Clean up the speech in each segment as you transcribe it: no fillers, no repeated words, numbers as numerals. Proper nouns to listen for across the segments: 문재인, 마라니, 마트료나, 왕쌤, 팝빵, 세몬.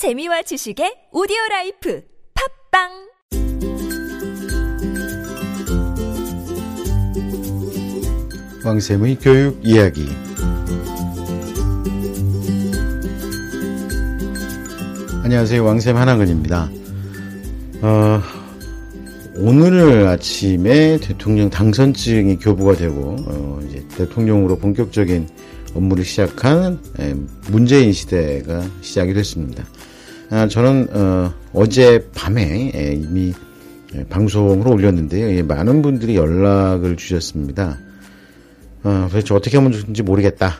재미와 지식의 오디오라이프 팝빵 왕쌤의 교육 이야기. 안녕하세요, 왕쌤 한학은입니다. 오늘 아침에 대통령 당선증이 교부가 되고 이제 대통령으로 본격적인 업무를 시작한 문재인 시대가 시작이 됐습니다. 저는 어젯밤에 이미 방송으로 올렸는데요. 많은 분들이 연락을 주셨습니다. 도대체 어떻게 하면 좋은지 모르겠다.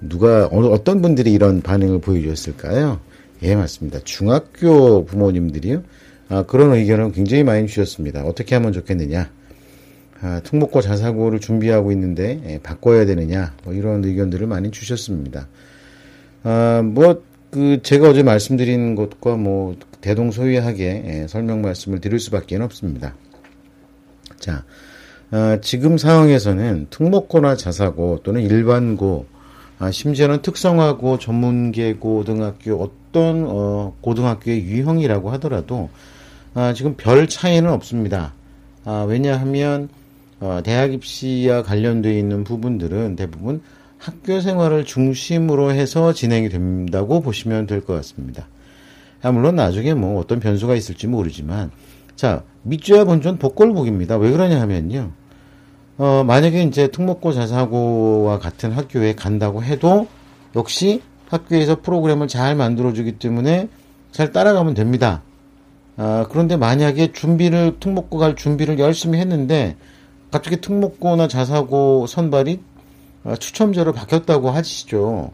누가 어떤 분들이 이런 반응을 보여주셨을까요? 예, 맞습니다. 중학교 부모님들이요. 그런 의견을 굉장히 많이 주셨습니다. 어떻게 하면 좋겠느냐. 특목고 자사고를 준비하고 있는데 바꿔야 되느냐. 뭐 이런 의견들을 많이 주셨습니다. 제가 어제 말씀드린 것과 뭐 대동소이하게 설명 말씀을 드릴 수밖에 없습니다. 자. 지금 상황에서는 특목고나 자사고 또는 일반고, 심지어는 특성화고, 전문계 고등학교, 어떤 고등학교의 유형이라고 하더라도 지금 별 차이는 없습니다. 왜냐하면 대학 입시와 관련되어 있는 부분들은 대부분 학교 생활을 중심으로 해서 진행이 된다고 보시면 될 것 같습니다. 물론 나중에 뭐 어떤 변수가 있을지 모르지만, 자, 밑줄야 본전 복골복입니다. 왜 그러냐 하면요. 만약에 이제 특목고 자사고와 같은 학교에 간다고 해도 역시 학교에서 프로그램을 잘 만들어주기 때문에 잘 따라가면 됩니다. 그런데 만약에 특목고 갈 준비를 열심히 했는데 갑자기 특목고나 자사고 선발이 추첨제로 바뀌었다고 하시죠.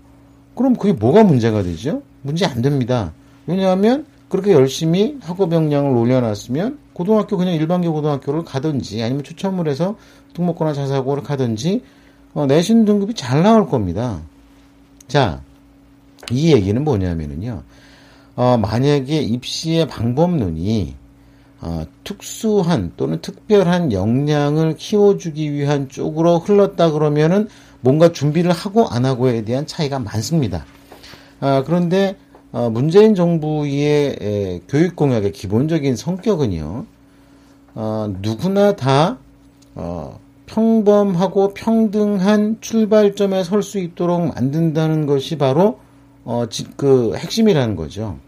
그럼 그게 뭐가 문제가 되죠? 문제 안 됩니다. 왜냐하면 그렇게 열심히 학업 역량을 올려놨으면 고등학교 그냥 일반계 고등학교를 가든지 아니면 추첨을 해서 특목고나 자사고를 가든지 내신 등급이 잘 나올 겁니다. 자, 이 얘기는 뭐냐면은요. 만약에 입시의 방법론이 특수한 또는 특별한 역량을 키워주기 위한 쪽으로 흘렀다 그러면은 뭔가 준비를 하고 안 하고에 대한 차이가 많습니다. 그런데 문재인 정부의 교육 공약의 기본적인 성격은요, 누구나 다 평범하고 평등한 출발점에 설 수 있도록 만든다는 것이 바로 핵심이라는 거죠.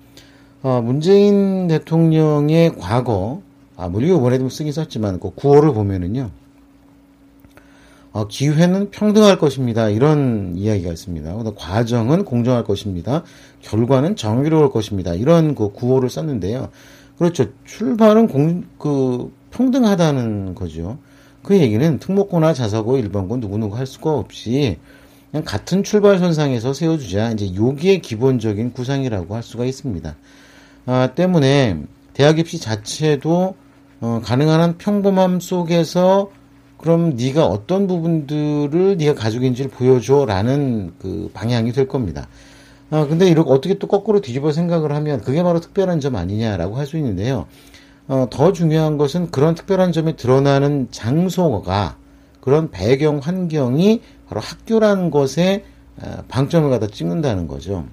문재인 대통령의 과거, 물론 이번에도 쓰긴 썼지만 그 구호를 보면은요, 기회는 평등할 것입니다. 이런 이야기가 있습니다. 과정은 공정할 것입니다. 결과는 정의로울 것입니다. 이런 그 구호를 썼는데요. 그렇죠. 출발은 평등하다는 거죠. 그 얘기는 특목고나 자사고, 일반고 누구누구 할 수가 없이 그냥 같은 출발선상에서 세워주자. 이제 요기에 기본적인 구상이라고 할 수가 있습니다. 때문에 대학 입시 자체도 가능한 한 평범함 속에서 그럼 네가 어떤 부분들을 네가 가지고 있는지를 보여줘라는 그 방향이 될 겁니다. 근데 이렇게 어떻게 또 거꾸로 뒤집어 생각을 하면 그게 바로 특별한 점 아니냐라고 할 수 있는데요. 더 중요한 것은 그런 특별한 점이 드러나는 장소가, 그런 배경 환경이 바로 학교라는 것에 방점을 갖다 찍는다는 거죠.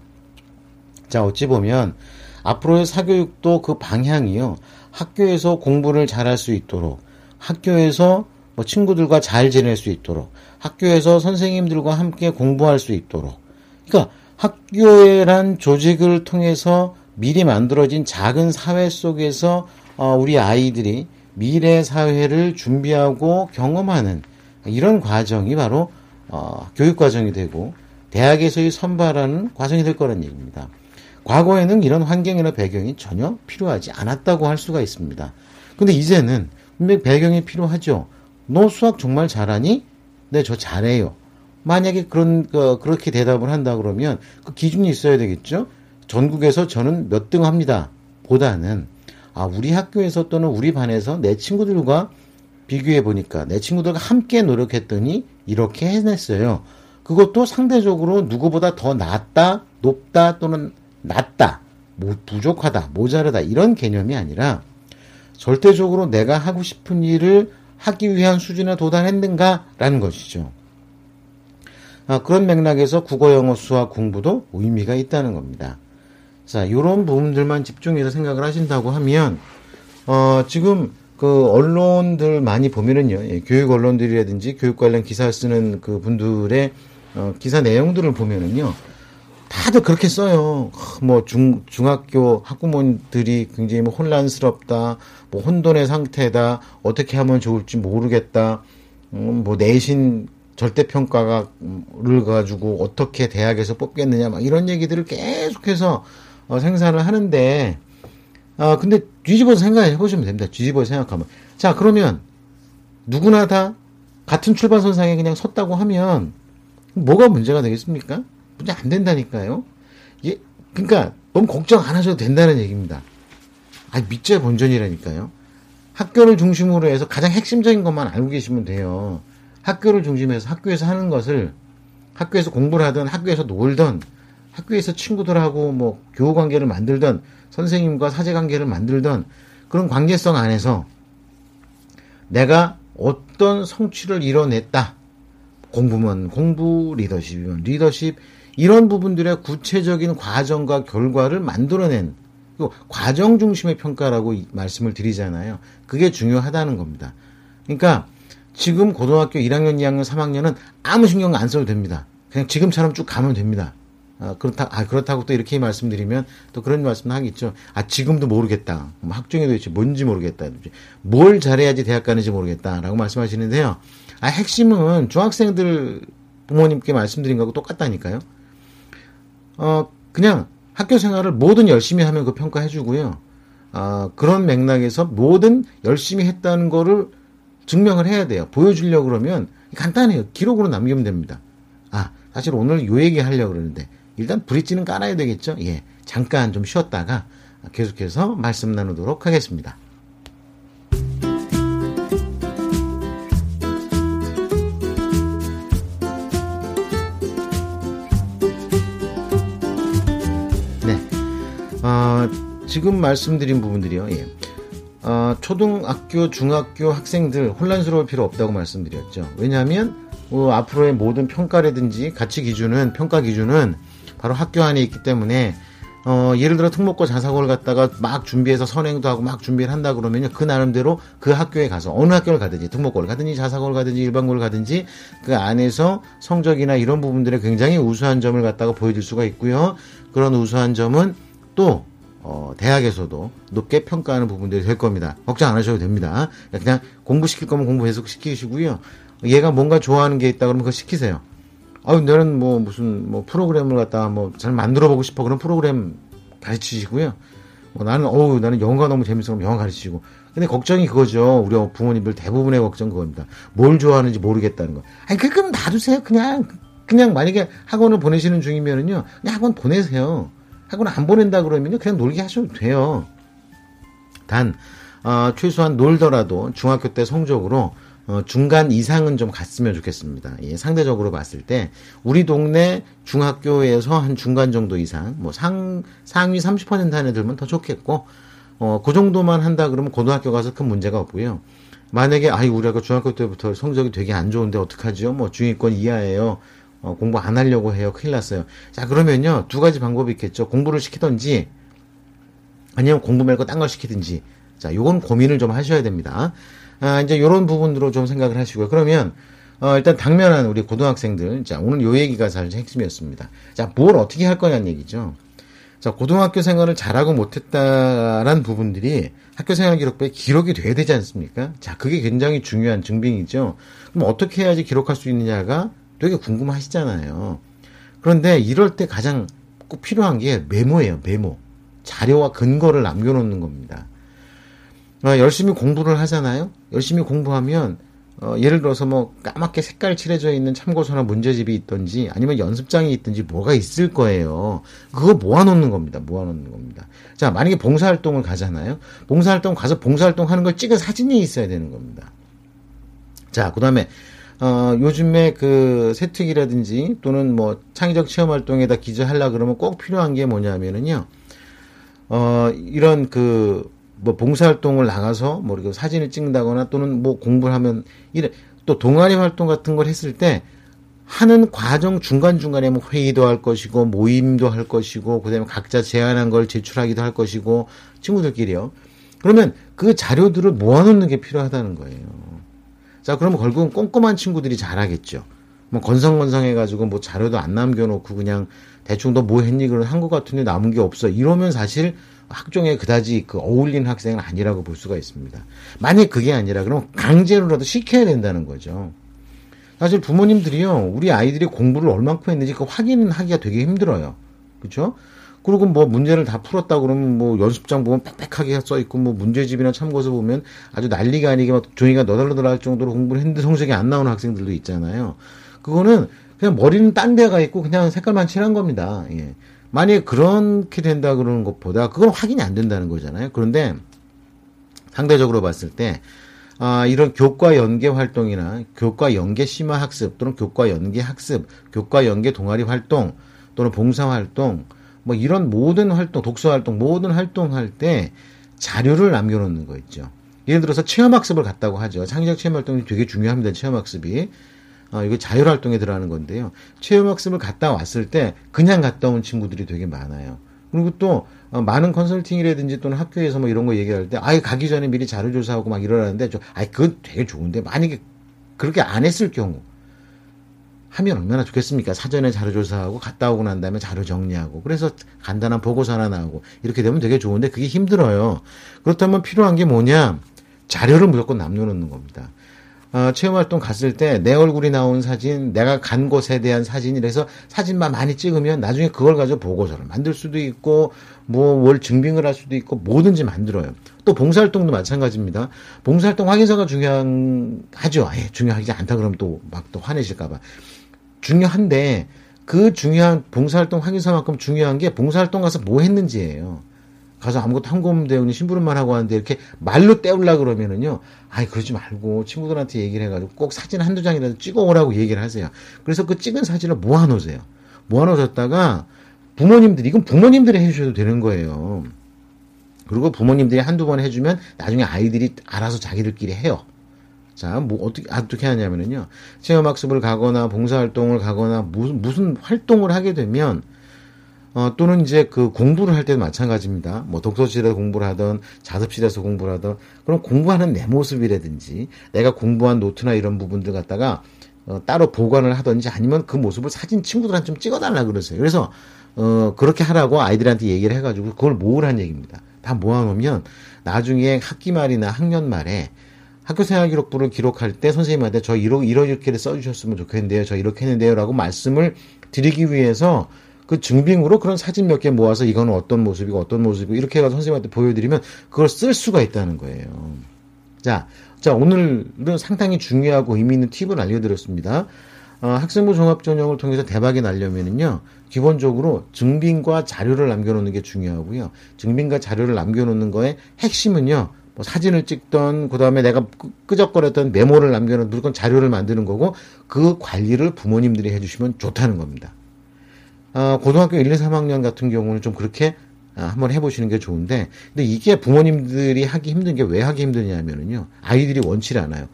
자, 어찌 보면 앞으로의 사교육도 그 방향이요. 학교에서 공부를 잘할 수 있도록, 학교에서 친구들과 잘 지낼 수 있도록, 학교에서 선생님들과 함께 공부할 수 있도록, 그러니까 학교란 조직을 통해서 미리 만들어진 작은 사회 속에서 우리 아이들이 미래 사회를 준비하고 경험하는 이런 과정이 바로 교육 과정이 되고 대학에서의 선발하는 과정이 될 거란 얘기입니다. 과거에는 이런 환경이나 배경이 전혀 필요하지 않았다고 할 수가 있습니다. 근데 이제는 분명히 배경이 필요하죠. 너 수학 정말 잘하니? 네, 저 잘해요. 만약에 그렇게 대답을 한다 그러면 그 기준이 있어야 되겠죠? 전국에서 저는 몇 등 합니다. 보다는, 우리 학교에서 또는 우리 반에서 내 친구들과 비교해 보니까 내 친구들과 함께 노력했더니 이렇게 해냈어요. 그것도 상대적으로 누구보다 더 낫다, 높다 또는 낮다, 부족하다, 모자르다 이런 개념이 아니라 절대적으로 내가 하고 싶은 일을 하기 위한 수준에 도달했는가라는 것이죠. 그런 맥락에서 국어, 영어, 수학 공부도 의미가 있다는 겁니다. 자, 요런 부분들만 집중해서 생각을 하신다고 하면, 지금 그 언론들 많이 보면은요, 예, 교육 언론들이라든지 교육 관련 기사 쓰는 그 분들의 기사 내용들을 보면은요, 다들 그렇게 써요. 뭐 중학교 학부모님들이 굉장히 뭐 혼란스럽다, 뭐 혼돈의 상태다, 어떻게 하면 좋을지 모르겠다, 뭐 내신 절대평가를 가지고 어떻게 대학에서 뽑겠느냐, 막 이런 얘기들을 계속해서 생산을 하는데, 근데 뒤집어서 생각해 보시면 됩니다. 뒤집어서 생각하면. 자, 그러면 누구나 다 같은 출발선상에 그냥 섰다고 하면 뭐가 문제가 되겠습니까? 문제 안 된다니까요. 예, 그러니까 너무 걱정 안 하셔도 된다는 얘기입니다. 아니, 밑제 본전이라니까요. 학교를 중심으로 해서 가장 핵심적인 것만 알고 계시면 돼요. 학교를 중심해서 학교에서 하는 것을, 학교에서 공부를 하든, 학교에서 놀든, 학교에서 친구들하고 뭐 교우관계를 만들든, 선생님과 사제관계를 만들든, 그런 관계성 안에서 내가 어떤 성취를 이뤄냈다, 공부면 공부, 리더십이면 리더십, 이런 부분들의 구체적인 과정과 결과를 만들어낸 과정 중심의 평가라고 말씀을 드리잖아요. 그게 중요하다는 겁니다. 그러니까 지금 고등학교 1학년, 2학년, 3학년은 아무 신경 안 써도 됩니다. 그냥 지금처럼 쭉 가면 됩니다. 그렇다고 또 이렇게 말씀드리면 또 그런 말씀을 하겠죠. 아, 지금도 모르겠다. 학종이 도대체 뭔지 모르겠다. 뭘 잘해야지 대학 가는지 모르겠다라고 말씀하시는데요. 아, 핵심은 중학생들 부모님께 말씀드린 거하고 똑같다니까요. 그냥 학교 생활을 뭐든 열심히 하면 그 평가해 주고요. 그런 맥락에서 뭐든 열심히 했다는 거를 증명을 해야 돼요. 보여주려고 그러면 간단해요. 기록으로 남기면 됩니다. 아, 사실 오늘 요 얘기 하려고 그러는데 일단 브릿지는 깔아야 되겠죠? 예, 잠깐 좀 쉬었다가 계속해서 말씀 나누도록 하겠습니다. 네, 지금 말씀드린 부분들이요. 예. 초등학교, 중학교 학생들 혼란스러울 필요 없다고 말씀드렸죠. 왜냐하면 앞으로의 모든 평가라든지 가치 기준은, 평가 기준은 바로 학교 안에 있기 때문에, 예를 들어 특목고 자사고를 갖다가 막 준비해서 선행도 하고 막 준비를 한다 그러면요, 그 나름대로 그 학교에 가서 어느 학교를 가든지, 특목고를 가든지 자사고를 가든지 일반고를 가든지 그 안에서 성적이나 이런 부분들에 굉장히 우수한 점을 갖다가 보여줄 수가 있고요. 그런 우수한 점은 또 대학에서도 높게 평가하는 부분들이 될 겁니다. 걱정 안 하셔도 됩니다. 그냥 공부시킬 거면 공부 계속 시키시고요. 얘가 뭔가 좋아하는 게 있다 그러면 그거 시키세요. 너는 뭐 무슨 뭐 프로그램을 갖다가 뭐 잘 만들어 보고 싶어, 그런 프로그램 가르치시고요. 나는 영어가 너무 재밌어, 그럼 영어 가르치시고. 근데 걱정이 그거죠. 우리 부모님들 대부분의 걱정 그겁니다. 뭘 좋아하는지 모르겠다는 거. 그럼 놔두세요. 그냥 만약에 학원을 보내시는 중이면은요, 그냥 학원 보내세요. 학원 안 보낸다 그러면요, 그냥 놀게 하셔도 돼요. 단, 최소한 놀더라도 중학교 때 성적으로 중간 이상은 좀 갔으면 좋겠습니다. 예, 상대적으로 봤을 때 우리 동네 중학교에서 한 중간 정도 이상, 뭐 상위 30% 안에 들면 더 좋겠고, 그 정도만 한다 그러면 고등학교 가서 큰 문제가 없고요. 만약에 우리 아까 중학교 때부터 성적이 되게 안 좋은데 어떡하지요? 뭐 중위권 이하예요. 공부 안 하려고 해요. 큰일 났어요. 자, 그러면요, 두 가지 방법이 있겠죠. 공부를 시키든지, 아니면 공부 말고 딴 걸 시키든지. 자, 요건 고민을 좀 하셔야 됩니다. 이제 요런 부분으로 좀 생각을 하시고요. 그러면, 일단 당면한 우리 고등학생들. 자, 오늘 요 얘기가 사실 핵심이었습니다. 자, 뭘 어떻게 할 거냐는 얘기죠. 자, 고등학교 생활을 잘하고 못했다라는 부분들이 학교 생활 기록부에 기록이 돼야 되지 않습니까? 자, 그게 굉장히 중요한 증빙이죠. 그럼 어떻게 해야지 기록할 수 있느냐가 되게 궁금하시잖아요. 그런데 이럴 때 가장 꼭 필요한 게 메모예요. 메모. 자료와 근거를 남겨놓는 겁니다. 열심히 공부를 하잖아요. 열심히 공부하면 예를 들어서 뭐 까맣게 색깔 칠해져 있는 참고서나 문제집이 있든지, 아니면 연습장이 있든지 뭐가 있을 거예요. 그거 모아놓는 겁니다. 모아놓는 겁니다. 자, 만약에 봉사활동을 가잖아요. 봉사활동 가서 봉사활동 하는 걸 찍은 사진이 있어야 되는 겁니다. 자, 그 다음에 요즘에 그 세특이라든지 또는 뭐 창의적 체험 활동에다 기재하려고 그러면 꼭 필요한 게 뭐냐면은요, 이런 그 뭐 봉사활동을 나가서 뭐 이렇게 사진을 찍는다거나 또는 뭐 공부를 하면, 또 동아리 활동 같은 걸 했을 때 하는 과정 중간중간에 뭐 회의도 할 것이고 모임도 할 것이고 그다음에 각자 제안한 걸 제출하기도 할 것이고 친구들끼리요. 그러면 그 자료들을 모아놓는 게 필요하다는 거예요. 자, 그러면 결국은 꼼꼼한 친구들이 잘하겠죠. 뭐 건성건성해가지고 뭐 자료도 안 남겨놓고 그냥 대충 너 뭐 했니? 그런 한 것 같은데 남은 게 없어. 이러면 사실 학종에 그다지 그 어울리는 학생은 아니라고 볼 수가 있습니다. 만약 그게 아니라 그러면 강제로라도 시켜야 된다는 거죠. 사실 부모님들이요, 우리 아이들이 공부를 얼만큼 했는지 그 확인은 하기가 되게 힘들어요. 그렇죠? 그리고 뭐 문제를 다 풀었다 그러면 뭐 연습장 보면 빽빽하게 써있고 뭐 문제집이나 참고서 보면 아주 난리가 아니게 막 종이가 너덜너덜 할 정도로 공부를 했는데 성적이 안 나오는 학생들도 있잖아요. 그거는 그냥 머리는 딴 데가 있고 그냥 색깔만 칠한 겁니다. 예. 만약에 그렇게 된다 그러는 것보다 그건 확인이 안 된다는 거잖아요. 그런데 상대적으로 봤을 때 이런 교과 연계 활동이나 교과 연계 심화 학습 또는 교과 연계 학습, 교과 연계 동아리 활동 또는 봉사 활동 뭐 이런 모든 활동, 독서 활동 모든 활동할 때 자료를 남겨놓는 거 있죠. 예를 들어서 체험학습을 갔다고 하죠. 창의적 체험활동이 되게 중요합니다. 체험학습이. 이거 자율활동에 들어가는 건데요. 체험학습을 갔다 왔을 때 그냥 갔다 온 친구들이 되게 많아요. 그리고 또 많은 컨설팅이라든지 또는 학교에서 뭐 이런 거 얘기할 때 아예 가기 전에 미리 자료 조사하고 막 이러라는데 그건 되게 좋은데 만약에 그렇게 안 했을 경우 하면 얼마나 좋겠습니까? 사전에 자료 조사하고 갔다 오고 난 다음에 자료 정리하고 그래서 간단한 보고서 하나 나오고 이렇게 되면 되게 좋은데 그게 힘들어요. 그렇다면 필요한 게 뭐냐? 자료를 무조건 남겨놓는 겁니다. 체험활동 갔을 때 내 얼굴이 나온 사진, 내가 간 곳에 대한 사진 이래서 사진만 많이 찍으면 나중에 그걸 가지고 보고서를 만들 수도 있고 뭐 뭘 증빙을 할 수도 있고 뭐든지 만들어요. 또 봉사활동도 마찬가지입니다. 봉사활동 확인서가 중요하죠. 예, 중요하지 않다 그러면 또 막 또 화내실까봐. 중요한데 그 중요한 봉사활동 확인서만큼 중요한 게 봉사활동 가서 뭐 했는지예요. 가서 아무것도 한 거 없는데 그냥 심부름만 하고 하는데 이렇게 말로 때우려고 그러면은요. 아이 그러지 말고 친구들한테 얘기를 해가지고 꼭 사진 한두 장이라도 찍어오라고 얘기를 하세요. 그래서 그 찍은 사진을 모아놓으세요. 모아놓으셨다가 부모님들이 이건 부모님들이 해주셔도 되는 거예요. 그리고 부모님들이 한두 번 해주면 나중에 아이들이 알아서 자기들끼리 해요. 자, 뭐 어떻게 하냐면은요. 체험학습을 가거나 봉사활동을 가거나 무슨 활동을 하게 되면 또는 이제 그 공부를 할 때도 마찬가지입니다. 뭐 독서실에서 공부를 하던 자습실에서 공부를 하던 그런 공부하는 내 모습이라든지 내가 공부한 노트나 이런 부분들 갖다가 따로 보관을 하든지 아니면 그 모습을 사진 친구들한테 좀 찍어달라 그러세요. 그래서 그렇게 하라고 아이들한테 얘기를 해가지고 그걸 모으라는 얘기입니다. 다 모아놓으면 나중에 학기 말이나 학년 말에 학교생활 기록부를 기록할 때 선생님한테 저 이렇게 써주셨으면 좋겠는데요. 저 이렇게 했는데요. 라고 말씀을 드리기 위해서 그 증빙으로 그런 사진 몇 개 모아서 이건 어떤 모습이고 어떤 모습이고 이렇게 해서 선생님한테 보여드리면 그걸 쓸 수가 있다는 거예요. 자, 오늘은 상당히 중요하고 의미 있는 팁을 알려드렸습니다. 학생부 종합전형을 통해서 대박이 나려면은요, 기본적으로 증빙과 자료를 남겨놓는 게 중요하고요. 증빙과 자료를 남겨놓는 거의 핵심은요, 뭐 사진을 찍던, 그 다음에 내가 끄적거렸던 메모를 남겨놓는 무조건 자료를 만드는 거고, 그 관리를 부모님들이 해주시면 좋다는 겁니다. 고등학교 1, 2, 3학년 같은 경우는 좀 그렇게 한번 해보시는 게 좋은데, 근데 이게 부모님들이 하기 힘든 게 왜 하기 힘드냐면은요, 아이들이 원치를 않아요.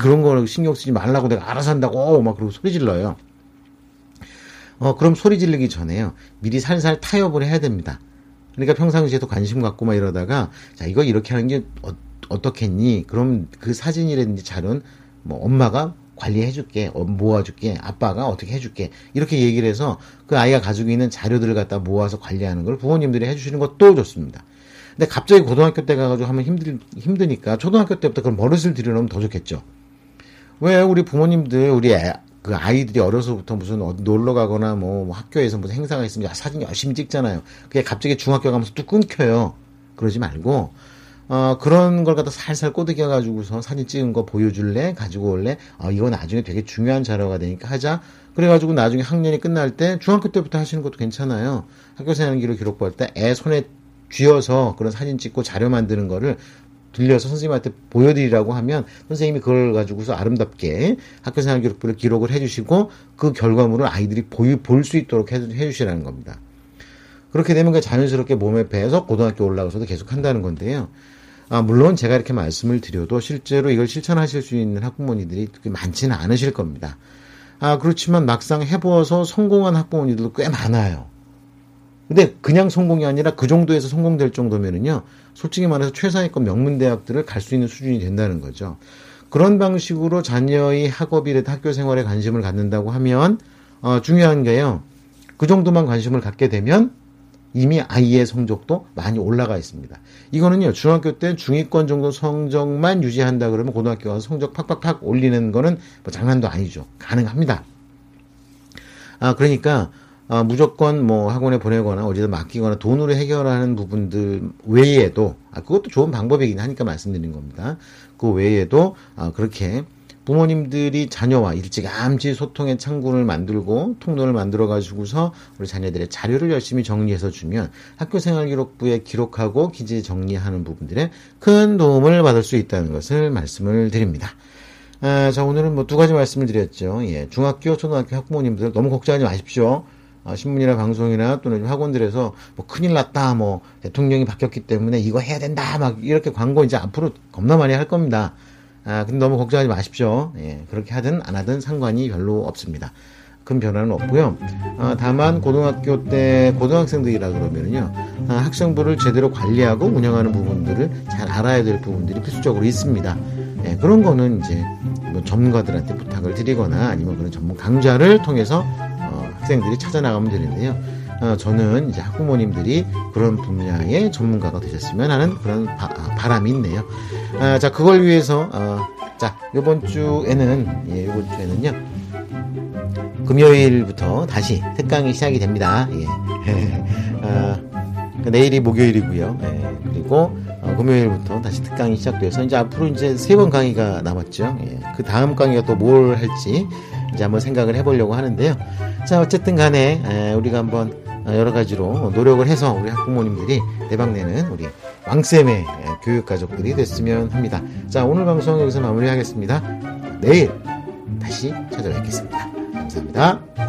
그런 거 신경 쓰지 말라고 내가 알아서 한다고, 막 그러고 소리 질러요. 그럼 소리 지르기 전에요, 미리 살살 타협을 해야 됩니다. 그러니까 평상시에도 관심 갖고 막 이러다가, 자, 이거 이렇게 하는 게 어떻겠니? 그럼 그 사진이라든지 자료는 뭐 엄마가 관리해줄게, 모아줄게, 아빠가 어떻게 해줄게, 이렇게 얘기를 해서 그 아이가 가지고 있는 자료들을 갖다 모아서 관리하는 걸 부모님들이 해주시는 것도 좋습니다. 근데 갑자기 고등학교 때 가가지고 하면 힘드니까 초등학교 때부터 그런 버릇을 들여놓으면 더 좋겠죠. 왜 우리 부모님들, 그 아이들이 어려서부터 무슨 놀러 가거나 뭐 학교에서 무슨 행사가 있으면 사진 열심히 찍잖아요. 그게 갑자기 중학교 가면서 뚝 끊겨요. 그러지 말고, 그런 걸 갖다 살살 꼬드겨가지고서 사진 찍은 거 보여줄래? 가지고 올래? 이거 나중에 되게 중요한 자료가 되니까 하자. 그래가지고 나중에 학년이 끝날 때 중학교 때부터 하시는 것도 괜찮아요. 학교생활기록 기록부 할 때 애 손에 쥐어서 그런 사진 찍고 자료 만드는 거를 들려서 선생님한테 보여드리라고 하면 선생님이 그걸 가지고서 아름답게 학교생활 기록부를 기록을 해주시고 그 결과물을 아이들이 볼 수 있도록 해주시라는 겁니다. 그렇게 되면 자연스럽게 몸에 배서 고등학교 올라가서도 계속 한다는 건데요. 물론 제가 이렇게 말씀을 드려도 실제로 이걸 실천하실 수 있는 학부모님들이 많지는 않으실 겁니다. 아, 그렇지만 막상 해보아서 성공한 학부모님들도 꽤 많아요. 근데 그냥 성공이 아니라 그 정도에서 성공될 정도면은요, 솔직히 말해서 최상위권 명문대학들을 갈 수 있는 수준이 된다는 거죠. 그런 방식으로 자녀의 학업이라든 학교 생활에 관심을 갖는다고 하면, 중요한 게요, 그 정도만 관심을 갖게 되면 이미 아이의 성적도 많이 올라가 있습니다. 이거는요, 중학교 때 중위권 정도 성적만 유지한다 그러면 고등학교 가서 성적 팍팍팍 올리는 거는 뭐 장난도 아니죠. 가능합니다. 아, 그러니까, 무조건 뭐 학원에 보내거나 어디다 맡기거나 돈으로 해결하는 부분들 외에도, 그것도 좋은 방법이긴 하니까 말씀드린 겁니다. 그 외에도, 그렇게 부모님들이 자녀와 일찌감치 소통의 창구를 만들고 통로를 만들어가지고서 우리 자녀들의 자료를 열심히 정리해서 주면 학교생활기록부에 기록하고 기재 정리하는 부분들에 큰 도움을 받을 수 있다는 것을 말씀을 드립니다. 자, 오늘은 뭐 두 가지 말씀을 드렸죠. 예, 중학교, 초등학교 학부모님들 너무 걱정하지 마십시오. 신문이나 방송이나 또는 학원들에서 뭐 큰일 났다, 뭐 대통령이 바뀌었기 때문에 이거 해야 된다, 막 이렇게 광고 이제 앞으로 겁나 많이 할 겁니다. 근데 너무 걱정하지 마십시오. 예, 그렇게 하든 안 하든 상관이 별로 없습니다. 큰 변화는 없고요. 다만 고등학교 때 고등학생들이라 그러면요, 학생부를 제대로 관리하고 운영하는 부분들을 잘 알아야 될 부분들이 필수적으로 있습니다. 예, 그런 거는 이제 뭐 전문가들한테 부탁을 드리거나 아니면 그런 전문 강좌를 통해서 학생들이 찾아나가면 되는데요. 저는 이제 학부모님들이 그런 분야의 전문가가 되셨으면 하는 그런 바람이 있네요. 자, 그걸 위해서, 자, 요번 주에는, 예, 요번 주에는요, 금요일부터 다시 특강이 시작이 됩니다. 예. 내일이 목요일이고요. 예, 그리고, 금요일부터 다시 특강이 시작돼서 이제 앞으로 이제 3번 강의가 남았죠. 예, 그 다음 강의가 또 뭘 할지 이제 한번 생각을 해보려고 하는데요. 자, 어쨌든 간에, 우리가 한번 여러 가지로 노력을 해서 우리 학부모님들이 대박내는 우리 왕쌤의 교육가족들이 됐으면 합니다. 자, 오늘 방송 여기서 마무리하겠습니다. 내일 다시 찾아뵙겠습니다. 감사합니다.